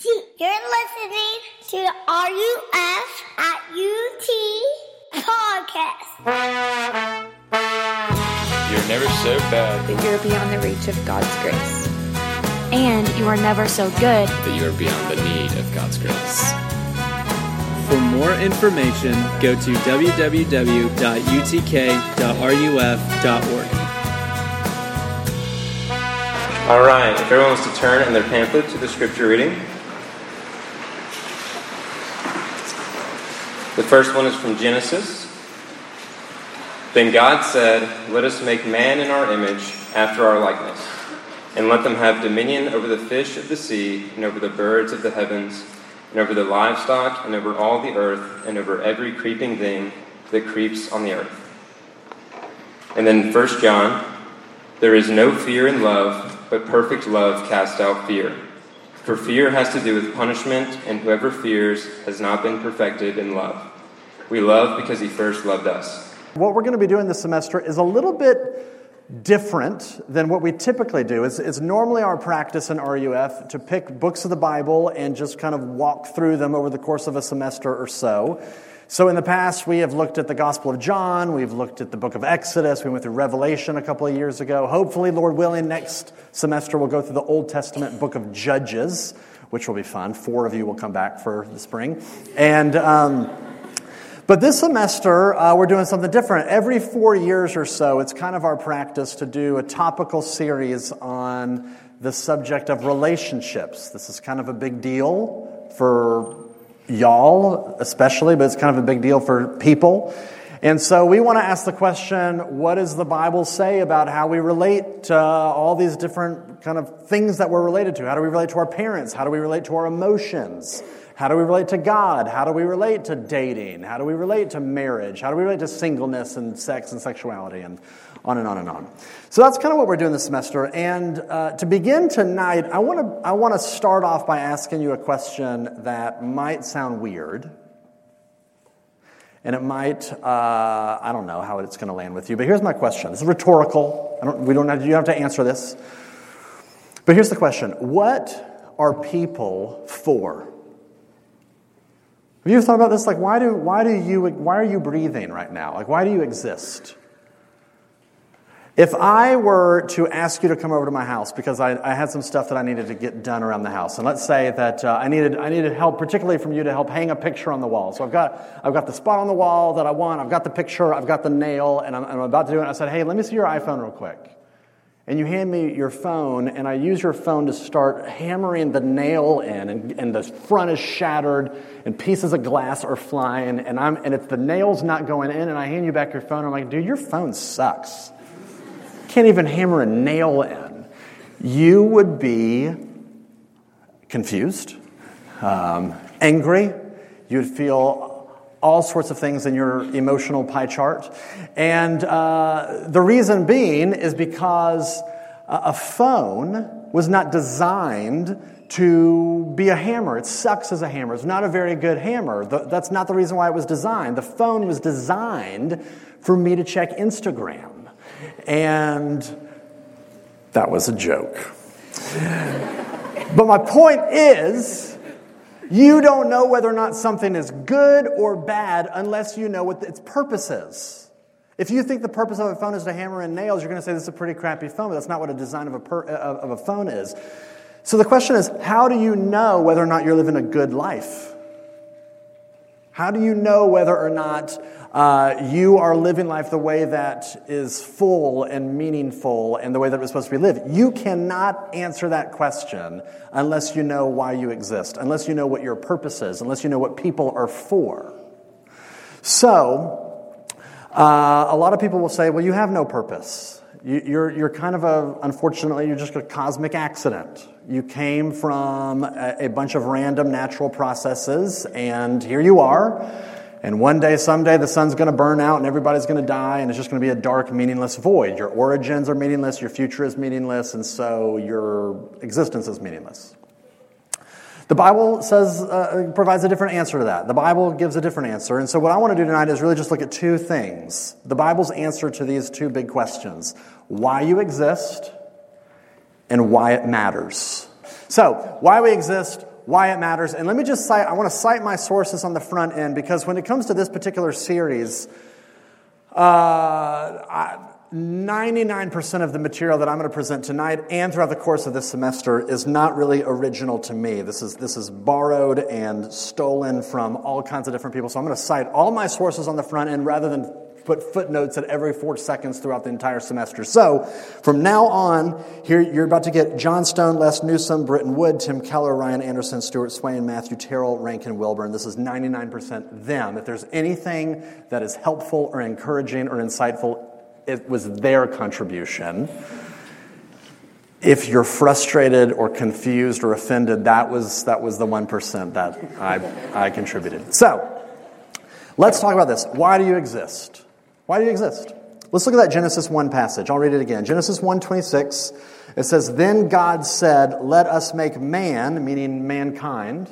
UT. You're listening to the RUF at UT podcast. You're never so bad that you're beyond the reach of God's grace. And you are never so good that you are beyond the need of God's grace. For more information, go to www.utk.ruf.org. All right, if everyone wants to turn in their pamphlet to the scripture reading. The first one is from Genesis. Then God said, "Let us make man in our image, after our likeness, and let them have dominion over the fish of the sea, and over the birds of the heavens, and over the livestock, and over all the earth, and over every creeping thing that creeps on the earth." And then 1 John, "There is no fear in love, but perfect love casts out fear. For fear has to do with punishment, and whoever fears has not been perfected in love. We love because he first loved us." What we're going to be doing this semester is a little bit different than what we typically do. It's normally our practice in RUF to pick books of the Bible and just kind of walk through them over the course of a semester or so. So in the past, we have looked at the Gospel of John, we've looked at the book of Exodus, we went through Revelation a couple of years ago. Hopefully, Lord willing, next semester we'll go through the Old Testament book of Judges, which will be fun. 4 of you will come back for the spring. And but this semester, we're doing something different. Every 4 years or so, it's kind of our practice to do a topical series on the subject of relationships. This is kind of a big deal for y'all especially, but it's kind of a big deal for people. And so we want to ask the question, what does the Bible say about how we relate to all these different kind of things that we're related to? How do we relate to our parents? How do we relate to our emotions? How do we relate to God? How do we relate to dating? How do we relate to marriage? How do we relate to singleness and sex and sexuality and on and on and on? So that's kind of what we're doing this semester. And to begin tonight, I want to start off by asking you a question that might sound weird. And it might, I don't know how it's going to land with you, but here's my question. This is rhetorical. You don't have to answer this. But here's the question. What are people for? Have you ever thought about this? Like, why are you breathing right now? Like, why do you exist? If I were to ask you to come over to my house because I had some stuff that I needed to get done around the house, and let's say that I needed help, particularly from you, to help hang a picture on the wall. So I've got the spot on the wall that I want. I've got the picture. I've got the nail, and I'm about to do it. I said, "Hey, let me see your iPhone real quick." And you hand me your phone, and I use your phone to start hammering the nail in, and the front is shattered, and pieces of glass are flying, and if the nail's not going in, and I hand you back your phone, I'm like, "Dude, your phone sucks. Can't even hammer a nail in." You would be confused, angry. You'd feel all sorts of things in your emotional pie chart. And the reason being is because a phone was not designed to be a hammer. It sucks as a hammer. It's not a very good hammer. That's not the reason why it was designed. The phone was designed for me to check Instagram. And that was a joke. But my point is, you don't know whether or not something is good or bad unless you know what its purpose is. If you think the purpose of a phone is to hammer in nails, you're going to say this is a pretty crappy phone, but that's not what a design of a phone is. So the question is, how do you know whether or not you're living a good life? How do you know whether or not you are living life the way that is full and meaningful and the way that it was supposed to be lived? You cannot answer that question unless you know why you exist, unless you know what your purpose is, unless you know what people are for. So, a lot of people will say, well, you have no purpose. You're kind of unfortunately, you're just a cosmic accident. You came from a bunch of random natural processes, and here you are. And one day, someday, the sun's going to burn out and everybody's going to die, and it's just going to be a dark, meaningless void. Your origins are meaningless, your future is meaningless, and so your existence is meaningless. The Bible says, provides a different answer to that. The Bible gives a different answer. And so what I want to do tonight is really just look at two things. The Bible's answer to these two big questions: why you exist and why it matters. So, why we exist, why it matters. And let me just cite, I want to cite my sources on the front end, because when it comes to this particular series, 99% of the material that I'm going to present tonight and throughout the course of this semester is not really original to me. This is borrowed and stolen from all kinds of different people. So I'm going to cite all my sources on the front end rather than put footnotes at every 4 seconds throughout the entire semester. So from now on, here you're about to get John Stone, Les Newsome, Britton Wood, Tim Keller, Ryan Anderson, Stuart Swain, Matthew Terrell, Rankin Wilburn. This is 99% them. If there's anything that is helpful or encouraging or insightful, it was their contribution. If you're frustrated or confused or offended, that was the 1% that I contributed. So let's talk about this. Why do you exist? Why do you exist? Let's look at that Genesis 1 passage. I'll read it again. Genesis 1:26. It says, "Then God said, let us make man," meaning mankind,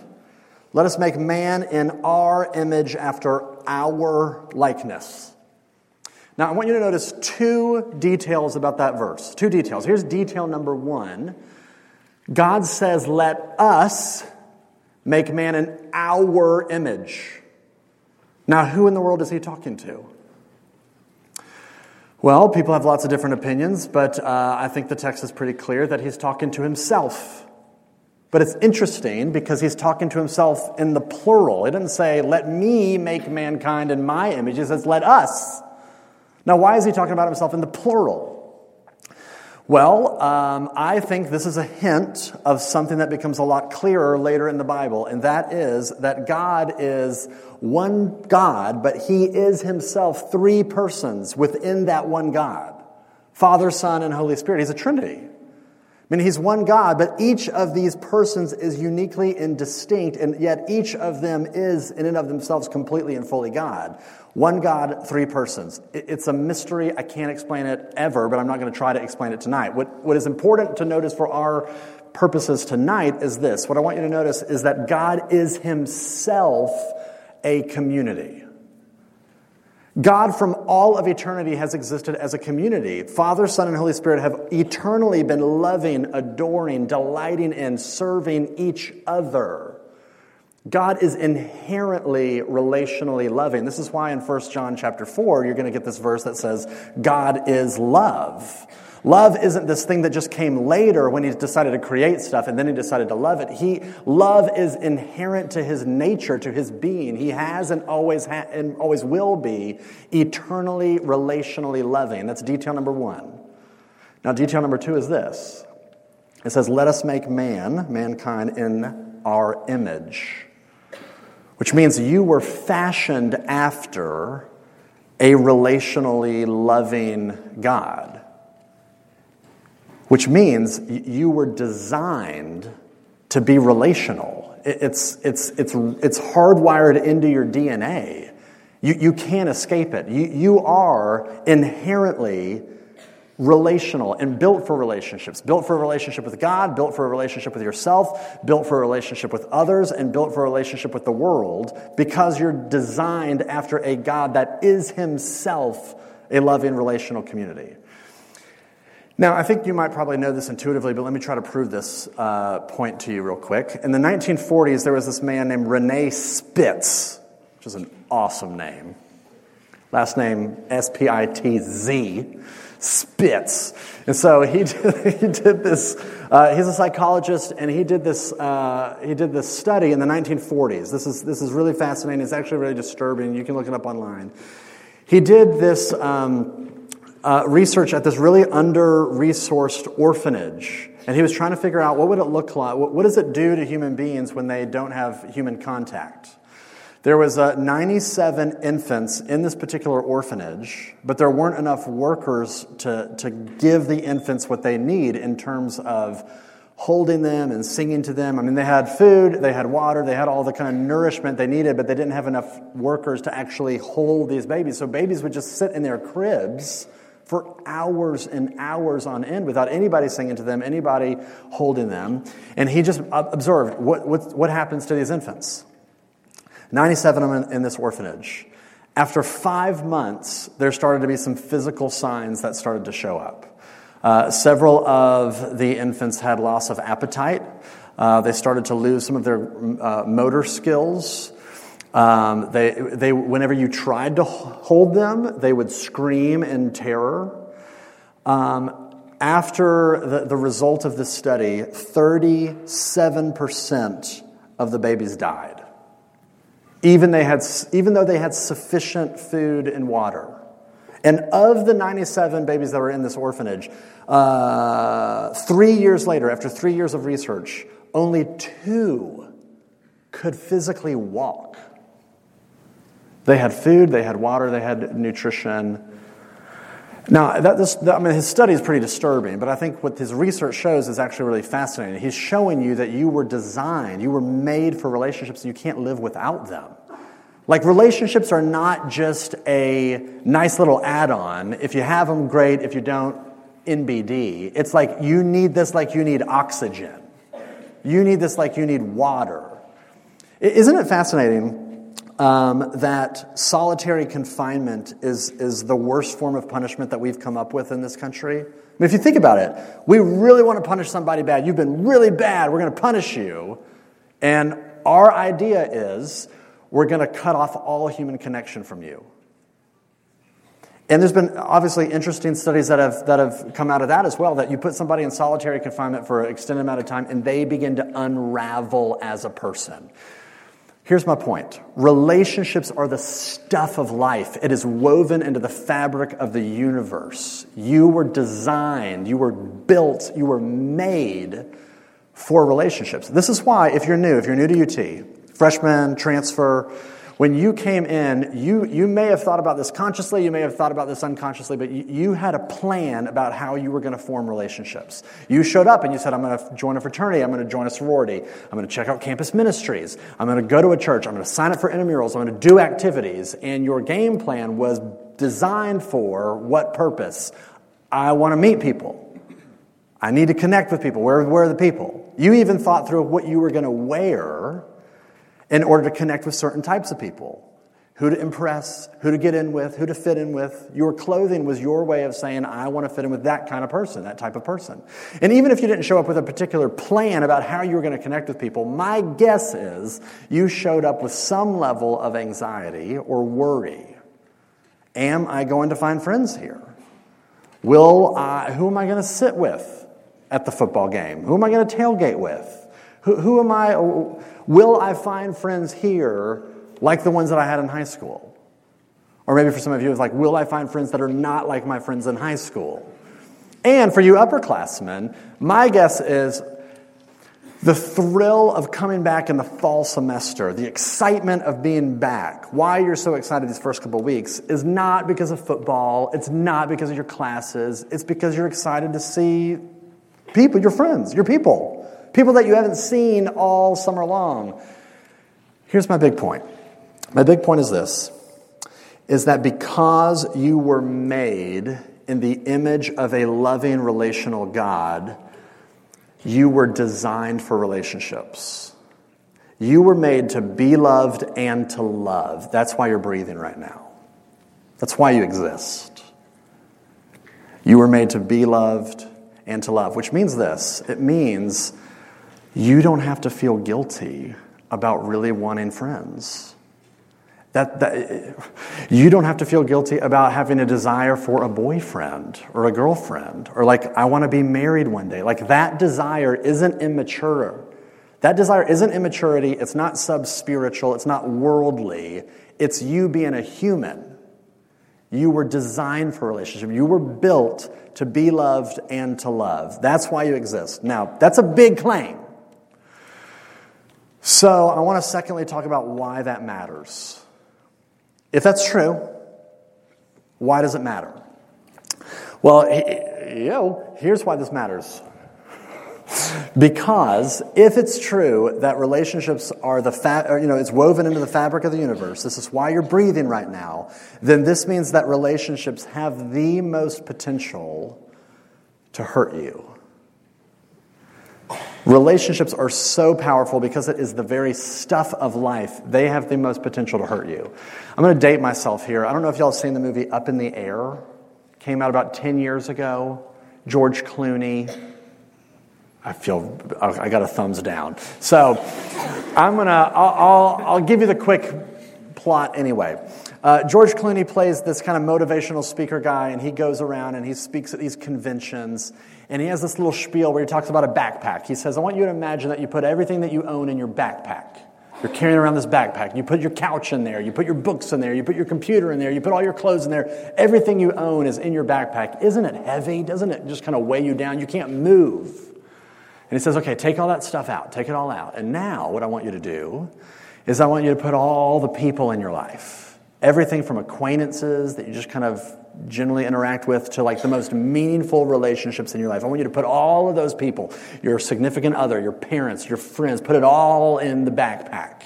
"let us make man in our image after our likeness." Now, I want you to notice two details about that verse. Two details. Here's detail number one. God says, let us make man in our image. Now, who in the world is he talking to? Well, people have lots of different opinions, but I think the text is pretty clear that he's talking to himself. But it's interesting because he's talking to himself in the plural. He doesn't say, let me make mankind in my image. He says, let us. Now, why is he talking about himself in the plural? Well, I think this is a hint of something that becomes a lot clearer later in the Bible, and that is that God is one God, but he is himself three persons within that one God, Father, Son, and Holy Spirit. He's a Trinity. I mean, he's one God, but each of these persons is uniquely and distinct, and yet each of them is in and of themselves completely and fully God. One God, three persons. It's a mystery. I can't explain it ever, but I'm not going to try to explain it tonight. What is important to notice for our purposes tonight is this. What I want you to notice is that God is himself a community. God from all of eternity has existed as a community. Father, Son, and Holy Spirit have eternally been loving, adoring, delighting in, serving each other. God is inherently relationally loving. This is why in 1 John chapter 4, you're going to get this verse that says, God is love. Love isn't this thing that just came later when he decided to create stuff and then he decided to love it. Love is inherent to his nature, to his being. He has and always will be eternally, relationally loving. That's detail number one. Now, detail number two is this. It says, let us make mankind in our image, which means you were fashioned after a relationally loving God. Which means you were designed to be relational. It's hardwired into your DNA. You can't escape it. You are inherently relational and built for relationships. Built for a relationship with God, built for a relationship with yourself, built for a relationship with others, and built for a relationship with the world because you're designed after a God that is himself a loving relational community. Now, I think you might probably know this intuitively, but let me try to prove this point to you real quick. In the 1940s, there was this man named René Spitz, which is an awesome name. Last name, S-P-I-T-Z, Spitz. And so he did this, he's a psychologist, and he did this study in the 1940s. This is really fascinating. It's actually really disturbing. You can look it up online. He did this research at this really under-resourced orphanage. And he was trying to figure out what would it look like, what does it do to human beings when they don't have human contact? There was 97 infants in this particular orphanage, but there weren't enough workers to give the infants what they need in terms of holding them and singing to them. I mean, they had food, they had water, they had all the kind of nourishment they needed, but they didn't have enough workers to actually hold these babies. So babies would just sit in their cribs for hours and hours on end without anybody singing to them, anybody holding them. And he just observed what happens to these infants. 97 of them in this orphanage. After 5 months, there started to be some physical signs that started to show up. Several of the infants had loss of appetite. They started to lose some of their motor skills. They whenever you tried to hold them, they would scream in terror. After the result of this study, 37% of the babies died, even though they had sufficient food and water. And of the 97 babies that were in this orphanage, 3 years later, after 3 years of research, only 2 could physically walk. They had food, they had water, they had nutrition. Now, his study is pretty disturbing, but I think what his research shows is actually really fascinating. He's showing you that you were designed, you were made for relationships, and you can't live without them. Like, relationships are not just a nice little add-on. If you have them, great. If you don't, NBD. It's like you need this like you need oxygen. You need this like you need water. Isn't it fascinating that solitary confinement is the worst form of punishment that we've come up with in this country? I mean, if you think about it, we really want to punish somebody bad. You've been really bad. We're going to punish you. And our idea is, we're going to cut off all human connection from you. And there's been obviously interesting studies that have come out of that as well, that you put somebody in solitary confinement for an extended amount of time and they begin to unravel as a person. Here's my point. Relationships are the stuff of life. It is woven into the fabric of the universe. You were designed, you were built, you were made for relationships. This is why, if you're new to UT, freshman, transfer, when you came in, you may have thought about this consciously, you may have thought about this unconsciously, but you had a plan about how you were going to form relationships. You showed up and you said, I'm going to join a fraternity, I'm going to join a sorority, I'm going to check out campus ministries, I'm going to go to a church, I'm going to sign up for intramurals, I'm going to do activities, and your game plan was designed for what purpose? I want to meet people. I need to connect with people. Where are the people? You even thought through what you were going to wear in order to connect with certain types of people. Who to impress, who to get in with, who to fit in with. Your clothing was your way of saying, I want to fit in with that kind of person, that type of person. And even if you didn't show up with a particular plan about how you were going to connect with people, my guess is you showed up with some level of anxiety or worry. Am I going to find friends here? Who am I going to sit with at the football game? Who am I going to tailgate with? Who am I? Will I find friends here like the ones that I had in high school? Or maybe for some of you, it's like, will I find friends that are not like my friends in high school? And for you upperclassmen, my guess is the thrill of coming back in the fall semester, the excitement of being back, why you're so excited these first couple of weeks is not because of football. It's not because of your classes. It's because you're excited to see people, your friends, your people. People that you haven't seen all summer long. Here's my big point. My big point is this, is that because you were made in the image of a loving relational God, you were designed for relationships. You were made to be loved and to love. That's why you're breathing right now. That's why you exist. You were made to be loved and to love, which means this. It means you don't have to feel guilty about really wanting friends. That you don't have to feel guilty about having a desire for a boyfriend or a girlfriend or like, I want to be married one day. Like, that desire isn't immature. That desire isn't immaturity. It's not sub-spiritual. It's not worldly. It's you being a human. You were designed for a relationship. You were built to be loved and to love. That's why you exist. Now, that's a big claim. So I want to secondly talk about why that matters. If that's true, why does it matter? Well, here's why this matters. Because if it's true that relationships are it's woven into the fabric of the universe, this is why you're breathing right now, then this means that relationships have the most potential to hurt you. Relationships are so powerful because it is the very stuff of life. They have the most potential to hurt you. I'm going to date myself here. I don't know if y'all have seen the movie Up in the Air. It came out about 10 years ago. George Clooney. I got a thumbs down. So I'll give you the quick plot anyway. George Clooney plays this kind of motivational speaker guy, and he goes around and he speaks at these conventions, and he has this little spiel where he talks about a backpack. He says, I want you to imagine that you put everything that you own in your backpack. You're carrying around this backpack. You put your couch in there. You put your books in there. You put your computer in there. You put all your clothes in there. Everything you own is in your backpack. Isn't it heavy? Doesn't it just kind of weigh you down? You can't move. And he says, okay, take all that stuff out. Take it all out. And now what I want you to do is I want you to put all the people in your life, everything from acquaintances that you just kind of generally interact with to like the most meaningful relationships in your life. I want you to put all of those people, your significant other, your parents, your friends, put it all in the backpack.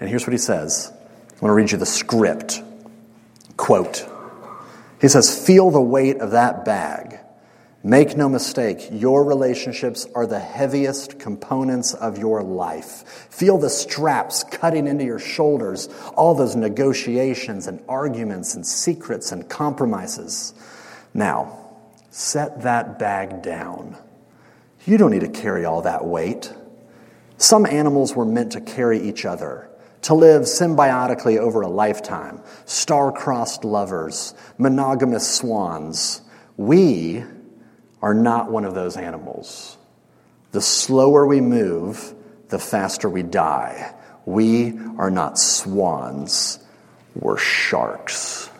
And here's what he says. I want to read you the script. Quote, he says, feel the weight of that bag. Make no mistake, your relationships are the heaviest components of your life. Feel the straps cutting into your shoulders, all those negotiations and arguments and secrets and compromises. Now, set that bag down. You don't need to carry all that weight. Some animals were meant to carry each other, to live symbiotically over a lifetime. Star-crossed lovers, monogamous swans. We are not one of those animals. The slower we move, the faster we die. We are not swans. We're sharks.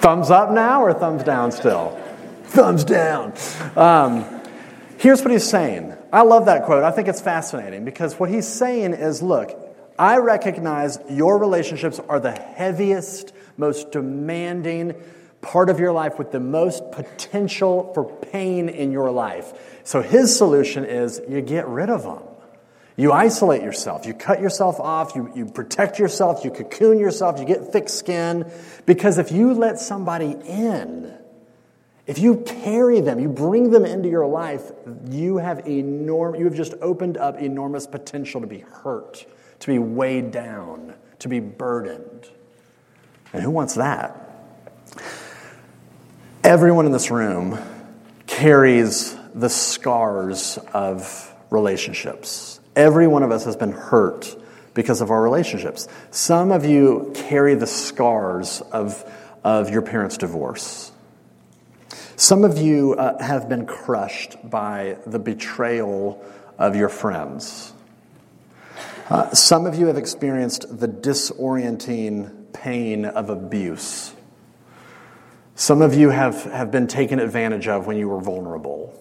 Thumbs up now or thumbs down still? Thumbs down. Here's what he's saying. I love that quote. I think it's fascinating because what he's saying is, look, I recognize your relationships are the heaviest, most demanding part of your life with the most potential for pain in your life. So his solution is you get rid of them. You isolate yourself. You cut yourself off. You protect yourself. You cocoon yourself. You get thick skin. Because if you let somebody in, if you carry them, you bring them into your life, you have just opened up enormous potential to be hurt, to be weighed down, to be burdened. And who wants that? Everyone in this room carries the scars of relationships. Every one of us has been hurt because of our relationships. Some of you carry the scars of your parents' divorce. Some of you have been crushed by the betrayal of your friends. Some of you have experienced the disorienting pain of abuse. Some of you have been taken advantage of when you were vulnerable.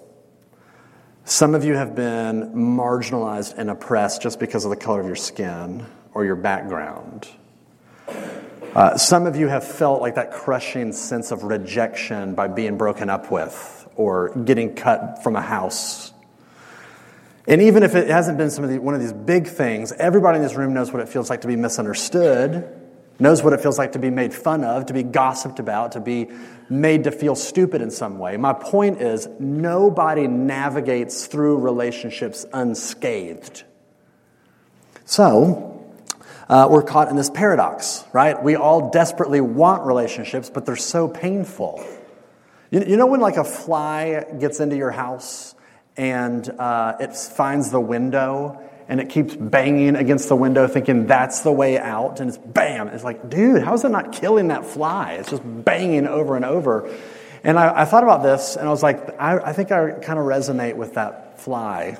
Some of you have been marginalized and oppressed just because of the color of your skin or your background. Some of you have felt like that crushing sense of rejection by being broken up with or getting cut from a house. And even if it hasn't been one of these big things, everybody in this room knows what it feels like to be misunderstood, knows what it feels like to be made fun of, to be gossiped about, to be made to feel stupid in some way. My point is, nobody navigates through relationships unscathed. So, we're caught in this paradox, right? We all desperately want relationships, but they're so painful. You know when like a fly gets into your house and it finds the window and it keeps banging against the window thinking that's the way out, and it's bam. It's like, dude, how is it not killing that fly? It's just banging over and over. And I thought about this, and I was like, I think I kind of resonate with that fly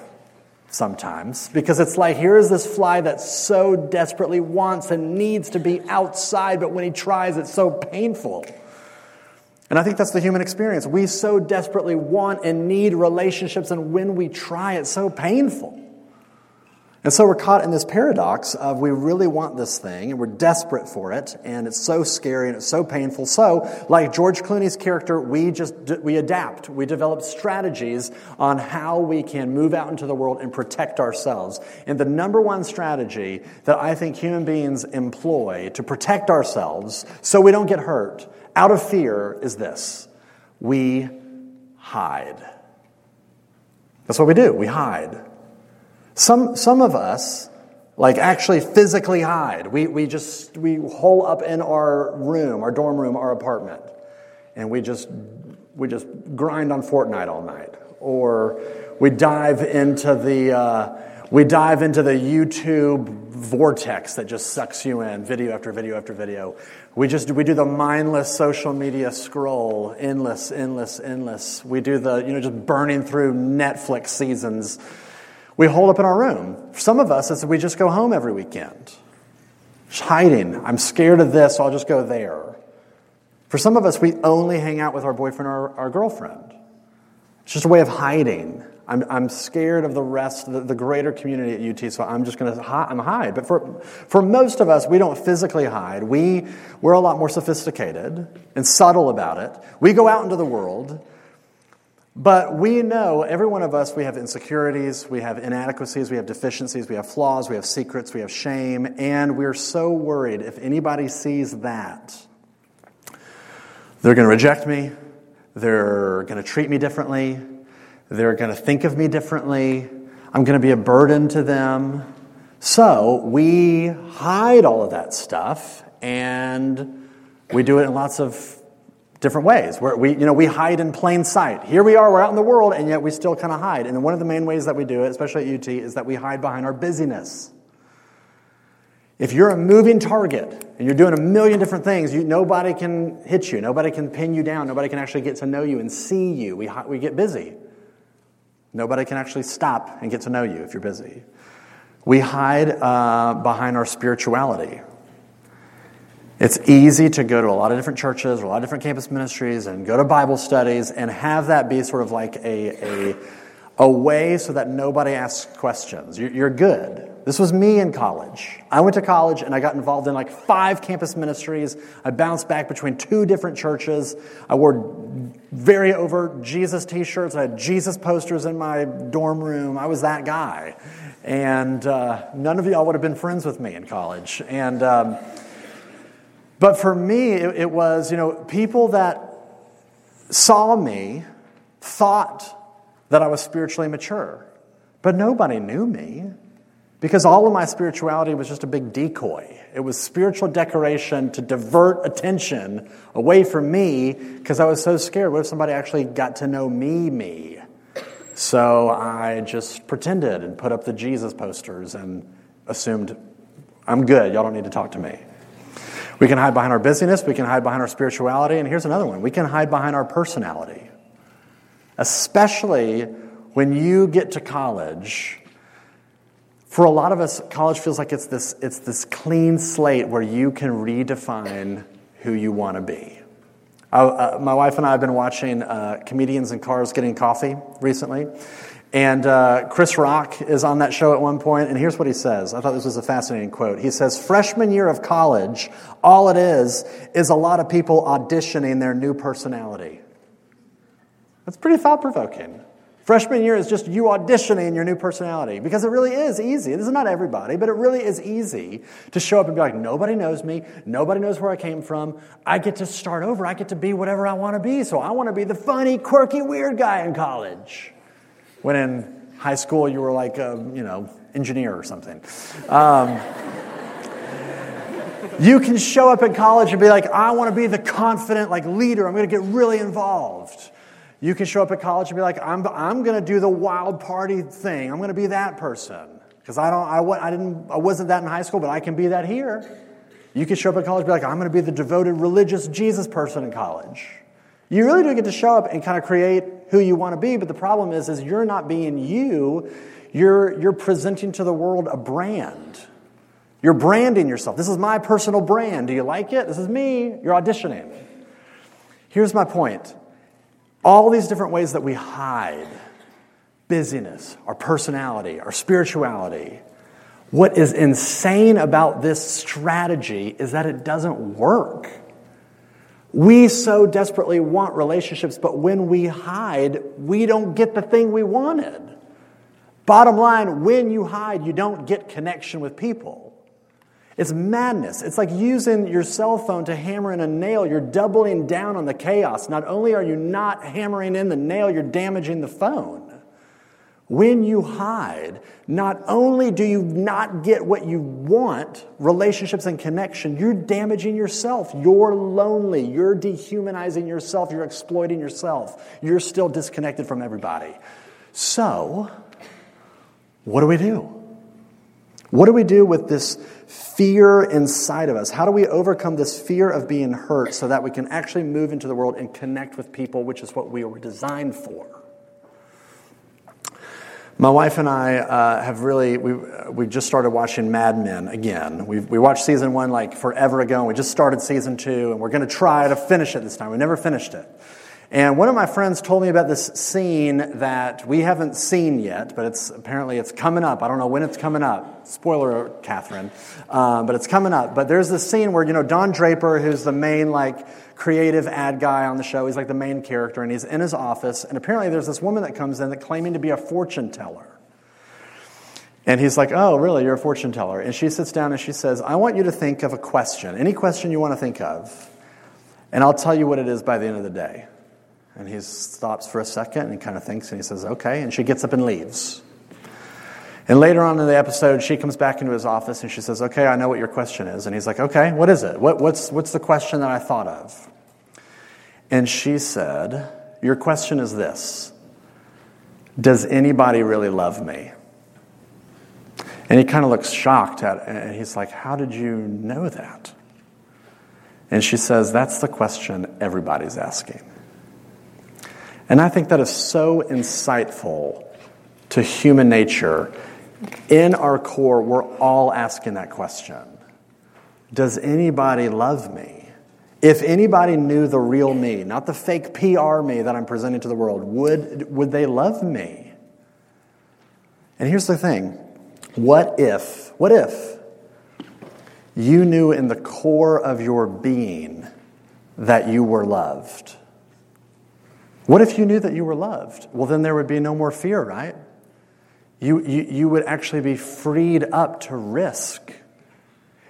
sometimes, because it's like, here is this fly that so desperately wants and needs to be outside, but when he tries, it's so painful. And I think that's the human experience. We so desperately want and need relationships, and when we try, it's so painful. And so we're caught in this paradox of we really want this thing and we're desperate for it and it's so scary and it's so painful. So, like George Clooney's character, we adapt. We develop strategies on how we can move out into the world and protect ourselves. And the number one strategy that I think human beings employ to protect ourselves so we don't get hurt out of fear is this. We hide. That's what we do. We hide. Some of us like actually physically hide. We hole up in our room, our dorm room, our apartment. and we just grind on Fortnite all night, or we dive into the YouTube vortex that just sucks you in, video after video after video. We do the mindless social media scroll, endless. We do the, just burning through Netflix seasons. We hole up in our room. For some of us, it's we just go home every weekend. Just hiding. I'm scared of this, so I'll just go there. For some of us, we only hang out with our boyfriend or our girlfriend. It's just a way of hiding. I'm scared of the rest, the greater community at UT, so I'm just going to hide. But for most of us, we don't physically hide. We're a lot more sophisticated and subtle about it. We go out into the world, but we know, every one of us, we have insecurities, we have inadequacies, we have deficiencies, we have flaws, we have secrets, we have shame, and we're so worried if anybody sees that, they're going to reject me, they're going to treat me differently, they're going to think of me differently. I'm going to be a burden to them. So we hide all of that stuff, and we do it in lots of different ways. We hide in plain sight. Here we are, we're out in the world, and yet we still kind of hide. And one of the main ways that we do it, especially at UT, is that we hide behind our busyness. If you're a moving target and you're doing a million different things, nobody can hit you. Nobody can pin you down. Nobody can actually get to know you and see you. We get busy. Nobody can actually stop and get to know you if you're busy. We hide behind our spirituality. It's easy to go to a lot of different churches or a lot of different campus ministries and go to Bible studies and have that be sort of like a way so that nobody asks questions. You're good. This was me in college. I went to college and I got involved in like 5 campus ministries. I bounced back between 2 different churches. I wore very overt Jesus t-shirts. I had Jesus posters in my dorm room. I was that guy. And none of y'all would have been friends with me in college. And but for me, it was, people that saw me thought that I was spiritually mature. But nobody knew me. Because all of my spirituality was just a big decoy. It was spiritual decoration to divert attention away from me because I was so scared. What if somebody actually got to know me? So I just pretended and put up the Jesus posters and assumed, I'm good, y'all don't need to talk to me. We can hide behind our busyness, we can hide behind our spirituality, and here's another one. We can hide behind our personality. Especially when you get to college. For a lot of us, college feels like it's this clean slate where you can redefine who you want to be. My wife and I have been watching Comedians in Cars Getting Coffee recently, and Chris Rock is on that show at one point, and here's what he says. I thought this was a fascinating quote. He says, freshman year of college, all it is a lot of people auditioning their new personality. That's pretty thought-provoking. Freshman year is just you auditioning your new personality because it really is easy. This is not everybody, but it really is easy to show up and be like, nobody knows me. Nobody knows where I came from. I get to start over. I get to be whatever I want to be. So I want to be the funny, quirky, weird guy in college. When in high school, you were like, engineer or something. You can show up in college and be like, I want to be the confident leader. I'm going to get really involved. You can show up at college and be like, I'm going to do the wild party thing. I'm going to be that person because I wasn't that in high school, but I can be that here. You can show up at college and be like, I'm going to be the devoted religious Jesus person in college. You really do get to show up and kind of create who you want to be, but the problem is you're not being you. You're presenting to the world a brand. You're branding yourself. This is my personal brand. Do you like it? This is me. You're auditioning. Here's my point. All these different ways that we hide busyness, our personality, our spirituality. What is insane about this strategy is that it doesn't work. We so desperately want relationships, but when we hide, we don't get the thing we wanted. Bottom line, when you hide, you don't get connection with people. It's madness. It's like using your cell phone to hammer in a nail. You're doubling down on the chaos. Not only are you not hammering in the nail, you're damaging the phone. When you hide, not only do you not get what you want, relationships and connection, you're damaging yourself. You're lonely. You're dehumanizing yourself. You're exploiting yourself. You're still disconnected from everybody. So, what do we do? What do we do with this fear inside of us? How do we overcome this fear of being hurt so that we can actually move into the world and connect with people, which is what we were designed for? My wife and I have really, we just started watching Mad Men again. We watched season one like forever ago, and we just started season two, and we're going to try to finish it this time. We never finished it. And one of my friends told me about this scene that we haven't seen yet, but apparently it's coming up. I don't know when it's coming up. Spoiler, Catherine. But it's coming up. But there's this scene where, Don Draper, who's the main, creative ad guy on the show, he's, the main character, and he's in his office, and apparently there's this woman that comes in that claiming to be a fortune teller. And he's like, oh, really, you're a fortune teller? And she sits down and she says, I want you to think of a question, any question you want to think of, and I'll tell you what it is by the end of the day. And he stops for a second and he kind of thinks and he says, okay. And she gets up and leaves. And later on in the episode, she comes back into his office and she says, okay, I know what your question is. And he's like, okay, what is it? What's the question that I thought of? And she said, your question is this: does anybody really love me? And he kind of looks shocked at it. And he's like, how did you know that? And she says, that's the question everybody's asking. And I think that is so insightful to human nature. In our core, we're all asking that question. Does anybody love me? If anybody knew the real me, not the fake PR me that I'm presenting to the world, would they love me? And here's the thing. What if you knew in the core of your being that you were loved? What if you knew that you were loved? Well, then there would be no more fear, right? You would actually be freed up to risk.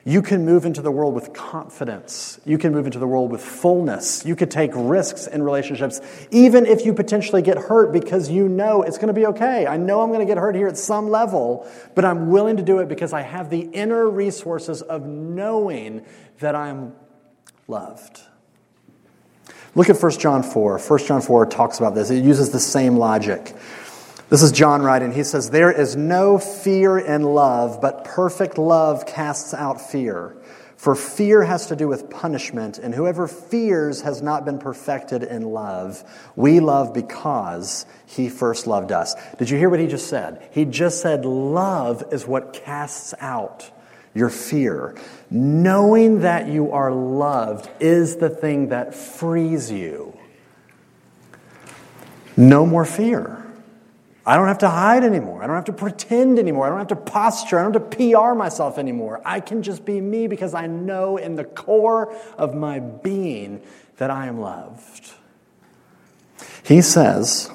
You can move into the world with confidence. You can move into the world with fullness. You could take risks in relationships, even if you potentially get hurt, because you know it's going to be okay. I know I'm going to get hurt here at some level, but I'm willing to do it because I have the inner resources of knowing that I'm loved. Look at 1 John 4. 1 John 4 talks about this. It uses the same logic. This is John writing. He says, there is no fear in love, but perfect love casts out fear. For fear has to do with punishment, and whoever fears has not been perfected in love. We love because he first loved us. Did you hear what he just said? He just said love is what casts out your fear. Knowing that you are loved is the thing that frees you. No more fear. I don't have to hide anymore. I don't have to pretend anymore. I don't have to posture. I don't have to PR myself anymore. I can just be me because I know in the core of my being that I am loved. He says,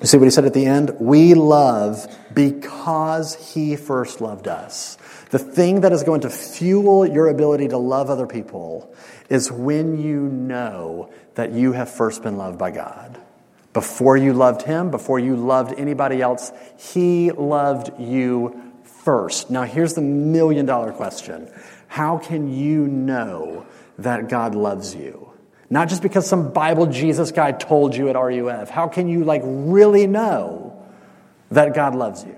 you see what he said at the end? We love because he first loved us. The thing that is going to fuel your ability to love other people is when you know that you have first been loved by God. Before you loved him, before you loved anybody else, he loved you first. Now, here's the million-dollar question. How can you know that God loves you? Not just because some Bible Jesus guy told you at RUF. How can you really know that God loves you?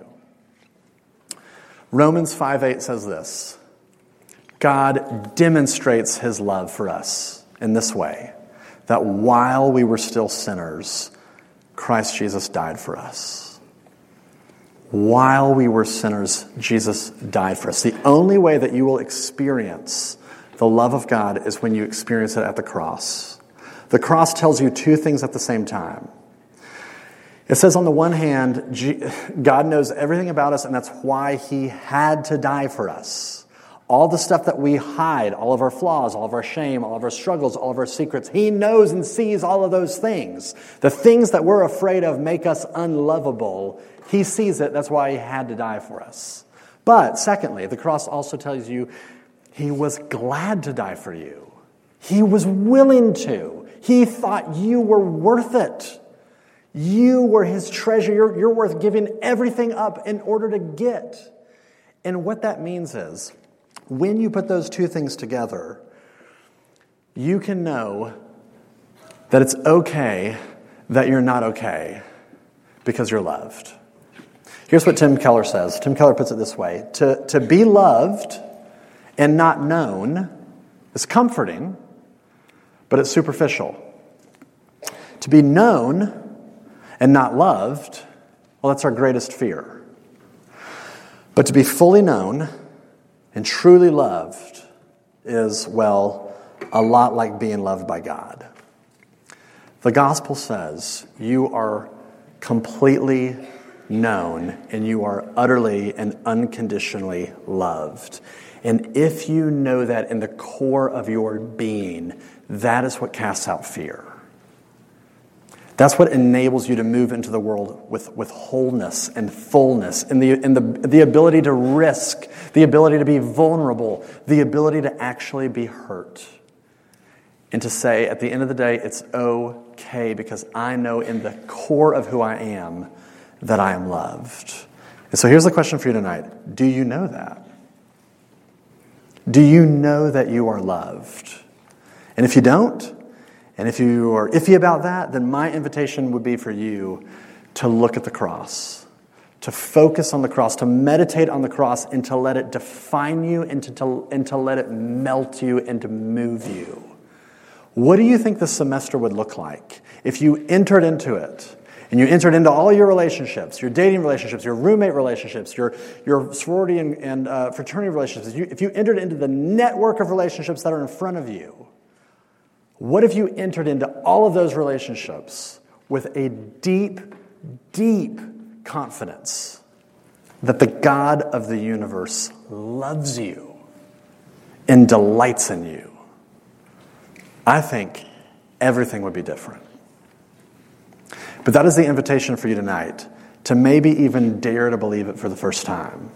Romans 5:8 says this: God demonstrates his love for us in this way, that while we were still sinners, Christ Jesus died for us. While we were sinners, Jesus died for us. The only way that you will experience the love of God is when you experience it at the cross. The cross tells you two things at the same time. It says on the one hand, God knows everything about us, and that's why he had to die for us. All the stuff that we hide, all of our flaws, all of our shame, all of our struggles, all of our secrets, he knows and sees all of those things. The things that we're afraid of make us unlovable. He sees it. That's why he had to die for us. But secondly, the cross also tells you he was glad to die for you. He was willing to. He thought you were worth it. You were his treasure. You're worth giving everything up in order to get. And what that means is, when you put those two things together, you can know that it's okay that you're not okay because you're loved. Here's what Tim Keller says. Tim Keller puts it this way. To be loved and not known is comforting, but it's superficial. To be known and not loved, well, that's our greatest fear. But to be fully known and truly loved is, well, a lot like being loved by God. The gospel says you are completely known and you are utterly and unconditionally loved. And if you know that in the core of your being, that is what casts out fear. That's what enables you to move into the world with wholeness and fullness and the ability to risk, the ability to be vulnerable, the ability to actually be hurt. And to say, at the end of the day, it's okay because I know in the core of who I am that I am loved. And so here's the question for you tonight. Do you know that? Do you know that you are loved? And if you don't, and if you are iffy about that, then my invitation would be for you to look at the cross, to focus on the cross, to meditate on the cross, and to let it define you, and to let it melt you, and to move you. What do you think this semester would look like if you entered into it? And you entered into all your relationships, your dating relationships, your roommate relationships, your sorority and fraternity relationships. If you entered into the network of relationships that are in front of you, what if you entered into all of those relationships with a deep, deep confidence that the God of the universe loves you and delights in you? I think everything would be different. But that is the invitation for you tonight, to maybe even dare to believe it for the first time.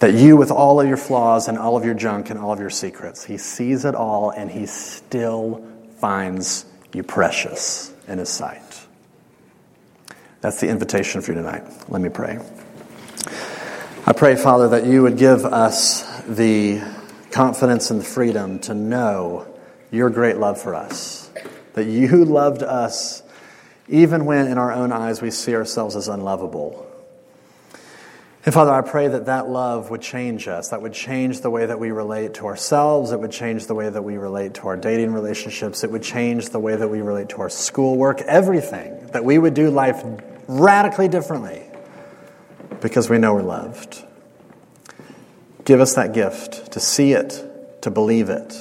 That you, with all of your flaws and all of your junk and all of your secrets, he sees it all and he still finds you precious in his sight. That's the invitation for you tonight. Let me pray. I pray, Father, that you would give us the confidence and the freedom to know your great love for us. That you loved us even when in our own eyes we see ourselves as unlovable. And Father, I pray that that love would change us. That would change the way that we relate to ourselves. It would change the way that we relate to our dating relationships. It would change the way that we relate to our schoolwork. Everything. That we would do life radically differently because we know we're loved. Give us that gift to see it, to believe it.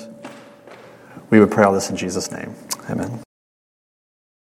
We would pray all this in Jesus' name. Amen.